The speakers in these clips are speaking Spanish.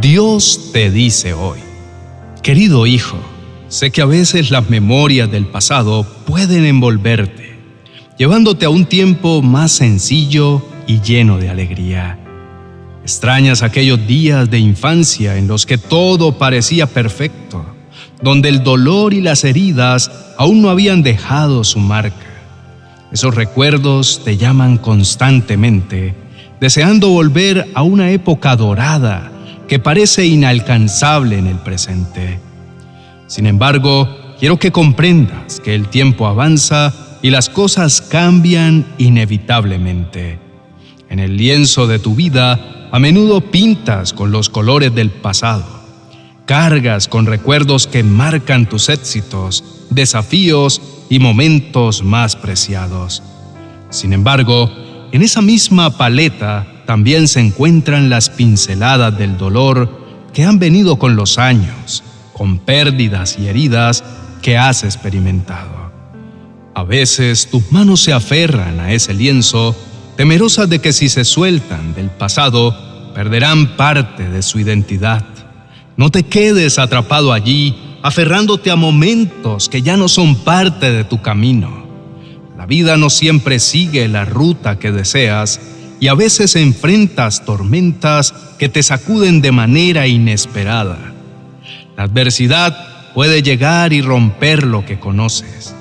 Dios te dice hoy. Querido hijo, sé que a veces las memorias del pasado pueden envolverte, llevándote a un tiempo más sencillo y lleno de alegría. Extrañas aquellos días de infancia en los que todo parecía perfecto, donde el dolor y las heridas aún no habían dejado su marca. Esos recuerdos te llaman constantemente, deseando volver a una época dorada que parece inalcanzable en el presente. Sin embargo, quiero que comprendas que el tiempo avanza y las cosas cambian inevitablemente. En el lienzo de tu vida, a menudo pintas con los colores del pasado. Cargas con recuerdos que marcan tus éxitos, desafíos y momentos más preciados. Sin embargo, en esa misma paleta también se encuentran las pinceladas del dolor que han venido con los años, con pérdidas y heridas que has experimentado. A veces tus manos se aferran a ese lienzo, temerosas de que si se sueltan del pasado, perderán parte de su identidad. No te quedes atrapado allí, aferrándote a momentos que ya no son parte de tu camino. La vida no siempre sigue la ruta que deseas y a veces enfrentas tormentas que te sacuden de manera inesperada. La adversidad puede llegar y romper lo que conoces,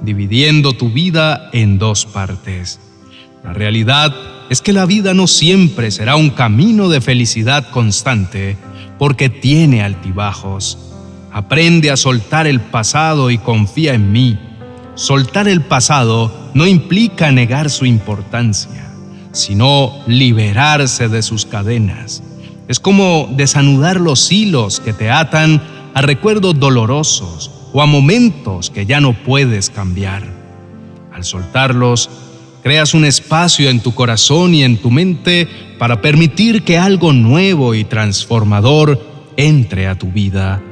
dividiendo tu vida en dos partes. La realidad es que la vida no siempre será un camino de felicidad constante, porque tiene altibajos. Aprende a soltar el pasado y confía en mí. Soltar el pasado no implica negar su importancia, sino liberarse de sus cadenas. Es como desanudar los hilos que te atan a recuerdos dolorosos o a momentos que ya no puedes cambiar. Al soltarlos, creas un espacio en tu corazón y en tu mente para permitir que algo nuevo y transformador entre a tu vida.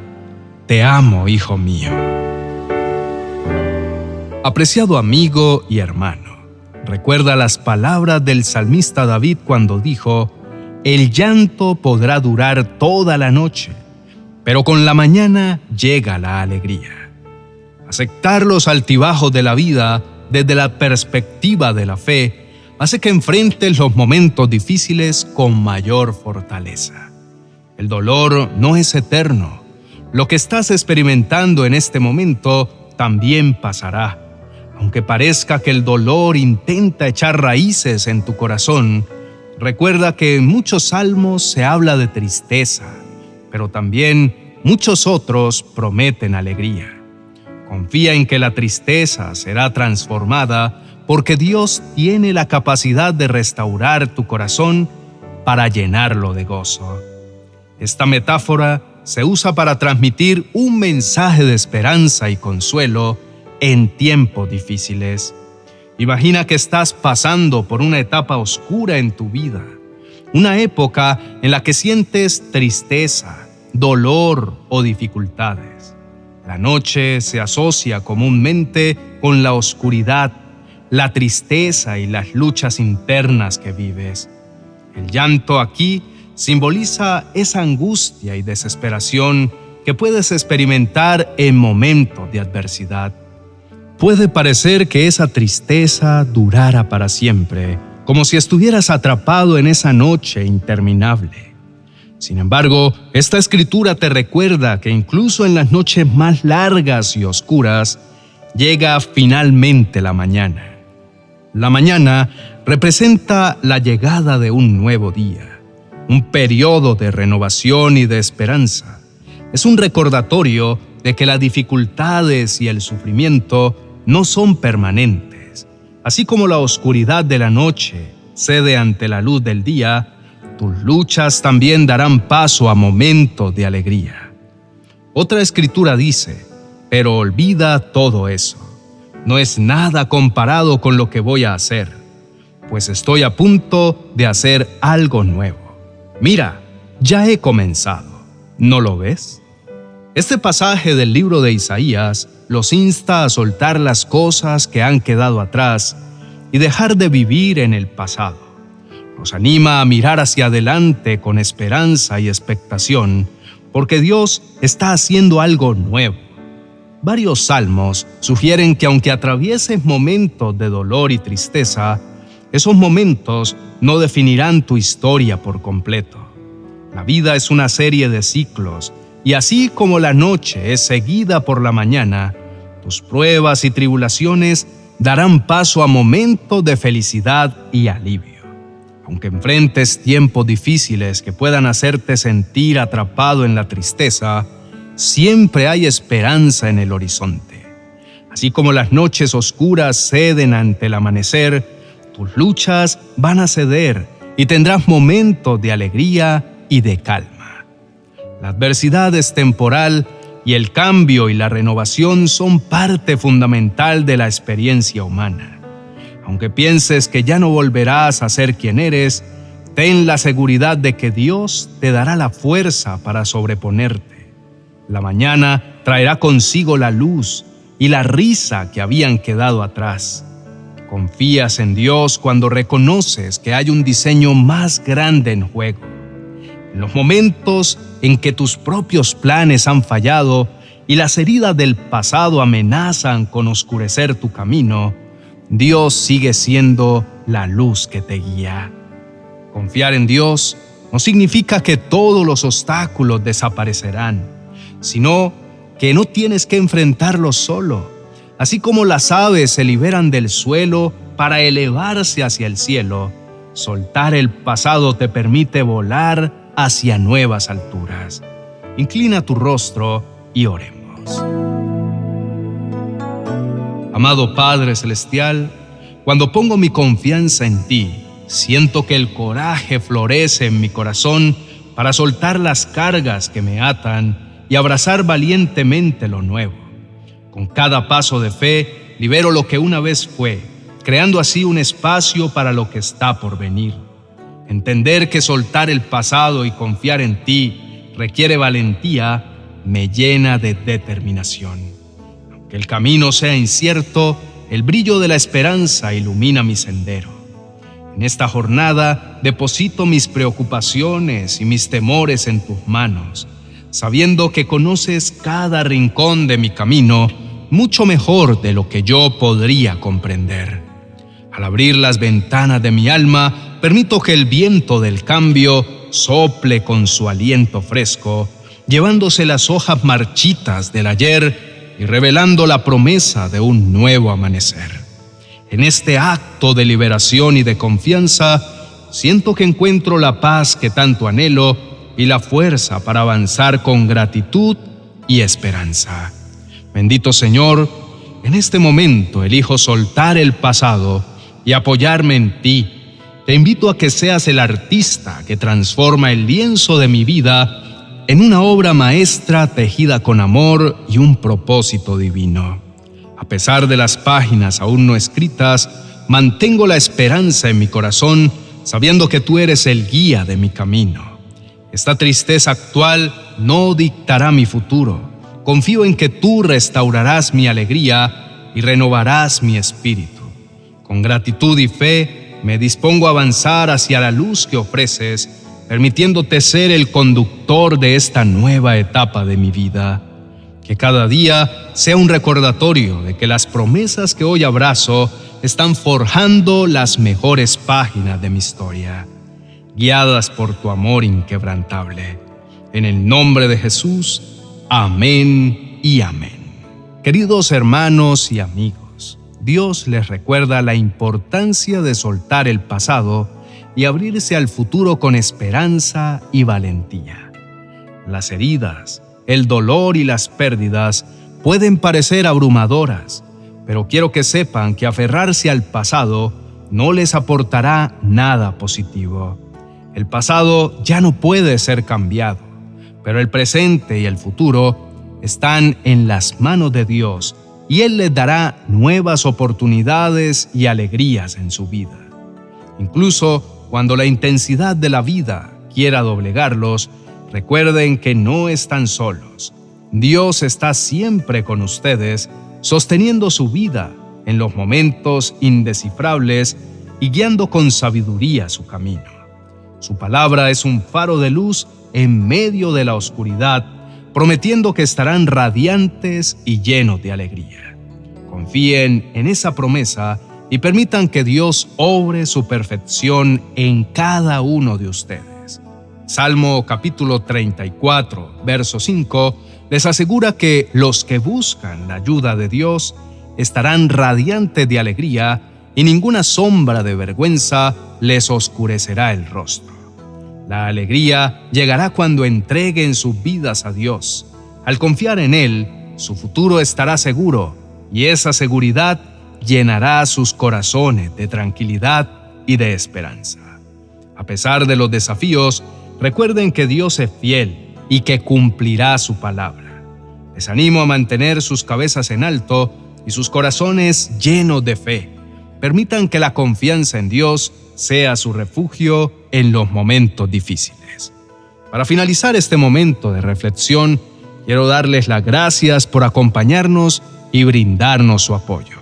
Te amo, hijo mío. Apreciado amigo y hermano, recuerda las palabras del salmista David cuando dijo: «El llanto podrá durar toda la noche, pero con la mañana llega la alegría». Aceptar los altibajos de la vida desde la perspectiva de la fe hace que enfrentes los momentos difíciles con mayor fortaleza. El dolor no es eterno. Lo que estás experimentando en este momento también pasará. Aunque parezca que el dolor intenta echar raíces en tu corazón, recuerda que en muchos salmos se habla de tristeza, pero también muchos otros prometen alegría. Confía en que la tristeza será transformada porque Dios tiene la capacidad de restaurar tu corazón para llenarlo de gozo. Esta metáfora se usa para transmitir un mensaje de esperanza y consuelo en tiempos difíciles. Imagina que estás pasando por una etapa oscura en tu vida, una época en la que sientes tristeza, dolor o dificultades. La noche se asocia comúnmente con la oscuridad, la tristeza y las luchas internas que vives. El llanto aquí simboliza esa angustia y desesperación que puedes experimentar en momentos de adversidad. Puede parecer que esa tristeza durara para siempre, como si estuvieras atrapado en esa noche interminable. Sin embargo, esta escritura te recuerda que incluso en las noches más largas y oscuras, llega finalmente la mañana. La mañana representa la llegada de un nuevo día, un periodo de renovación y de esperanza. Es un recordatorio de que las dificultades y el sufrimiento no son permanentes. Así como la oscuridad de la noche cede ante la luz del día, tus luchas también darán paso a momentos de alegría. Otra escritura dice: «Pero olvida todo eso. No es nada comparado con lo que voy a hacer, pues estoy a punto de hacer algo nuevo. Mira, ya he comenzado. ¿No lo ves?». Este pasaje del libro de Isaías los insta a soltar las cosas que han quedado atrás y dejar de vivir en el pasado. nos anima a mirar hacia adelante con esperanza y expectación, porque Dios está haciendo algo nuevo. Varios salmos sugieren que aunque atravieses momentos de dolor y tristeza, esos momentos no definirán tu historia por completo. La vida es una serie de ciclos, y así como la noche es seguida por la mañana, tus pruebas y tribulaciones darán paso a momentos de felicidad y alivio. Aunque enfrentes tiempos difíciles que puedan hacerte sentir atrapado en la tristeza, siempre hay esperanza en el horizonte. Así como las noches oscuras ceden ante el amanecer, tus luchas van a ceder y tendrás momentos de alegría y de calma. La adversidad es temporal y el cambio y la renovación son parte fundamental de la experiencia humana. Aunque pienses que ya no volverás a ser quien eres, ten la seguridad de que Dios te dará la fuerza para sobreponerte. La mañana traerá consigo la luz y la risa que habían quedado atrás. Confías en Dios cuando reconoces que hay un diseño más grande en juego. En los momentos en que tus propios planes han fallado y las heridas del pasado amenazan con oscurecer tu camino, Dios sigue siendo la luz que te guía. Confiar en Dios no significa que todos los obstáculos desaparecerán, sino que no tienes que enfrentarlos solo. Así como las aves se liberan del suelo para elevarse hacia el cielo, soltar el pasado te permite volar hacia nuevas alturas. Inclina tu rostro y oremos. Amado Padre Celestial, cuando pongo mi confianza en ti, siento que el coraje florece en mi corazón para soltar las cargas que me atan y abrazar valientemente lo nuevo. Con cada paso de fe, libero lo que una vez fue, creando así un espacio para lo que está por venir. Entender que soltar el pasado y confiar en ti requiere valentía, me llena de determinación. Aunque el camino sea incierto, el brillo de la esperanza ilumina mi sendero. En esta jornada deposito mis preocupaciones y mis temores en tus manos, sabiendo que conoces cada rincón de mi camino mucho mejor de lo que yo podría comprender. Al abrir las ventanas de mi alma, permito que el viento del cambio sople con su aliento fresco, llevándose las hojas marchitas del ayer y revelando la promesa de un nuevo amanecer. En este acto de liberación y de confianza, siento que encuentro la paz que tanto anhelo y la fuerza para avanzar con gratitud y esperanza. Bendito Señor, en este momento elijo soltar el pasado y apoyarme en ti. Te invito a que seas el artista que transforma el lienzo de mi vida en una obra maestra tejida con amor y un propósito divino. A pesar de las páginas aún no escritas, mantengo la esperanza en mi corazón, sabiendo que tú eres el guía de mi camino. Esta tristeza actual no dictará mi futuro. Confío en que tú restaurarás mi alegría y renovarás mi espíritu. Con gratitud y fe, me dispongo a avanzar hacia la luz que ofreces, permitiéndote ser el conductor de esta nueva etapa de mi vida. Que cada día sea un recordatorio de que las promesas que hoy abrazo están forjando las mejores páginas de mi historia, guiadas por tu amor inquebrantable. En el nombre de Jesús, amén y amén. Queridos hermanos y amigos, Dios les recuerda la importancia de soltar el pasado y abrirse al futuro con esperanza y valentía. Las heridas, el dolor y las pérdidas pueden parecer abrumadoras, pero quiero que sepan que aferrarse al pasado no les aportará nada positivo. El pasado ya no puede ser cambiado, pero el presente y el futuro están en las manos de Dios y Él les dará nuevas oportunidades y alegrías en su vida. Incluso cuando la intensidad de la vida quiera doblegarlos, recuerden que no están solos. Dios está siempre con ustedes, sosteniendo su vida en los momentos indescifrables y guiando con sabiduría su camino. Su palabra es un faro de luz en medio de la oscuridad, prometiendo que estarán radiantes y llenos de alegría. Confíen en esa promesa y permitan que Dios obre su perfección en cada uno de ustedes. Salmo capítulo 34, verso 5, les asegura que los que buscan la ayuda de Dios estarán radiantes de alegría y ninguna sombra de vergüenza les oscurecerá el rostro. La alegría llegará cuando entreguen sus vidas a Dios. Al confiar en Él, su futuro estará seguro y esa seguridad llenará sus corazones de tranquilidad y de esperanza. A pesar de los desafíos, recuerden que Dios es fiel y que cumplirá su palabra. Les animo a mantener sus cabezas en alto y sus corazones llenos de fe. Permitan que la confianza en Dios sea su refugio en los momentos difíciles. Para finalizar este momento de reflexión, quiero darles las gracias por acompañarnos y brindarnos su apoyo.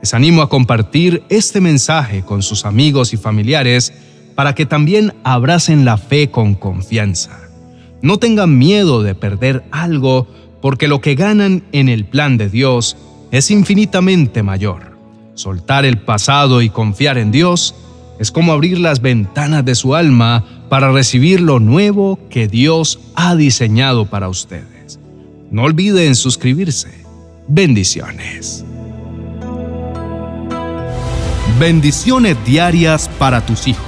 Les animo a compartir este mensaje con sus amigos y familiares para que también abracen la fe con confianza. No tengan miedo de perder algo, porque lo que ganan en el plan de Dios es infinitamente mayor. Soltar el pasado y confiar en Dios es como abrir las ventanas de su alma para recibir lo nuevo que Dios ha diseñado para ustedes. No olviden suscribirse. Bendiciones. Bendiciones diarias para tus hijos.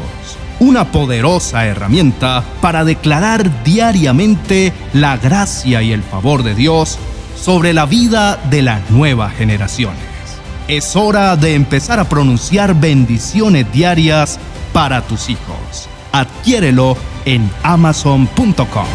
Una poderosa herramienta para declarar diariamente la gracia y el favor de Dios sobre la vida de las nuevas generaciones. Es hora de empezar a pronunciar bendiciones diarias para tus hijos. Adquiérelo en Amazon.com.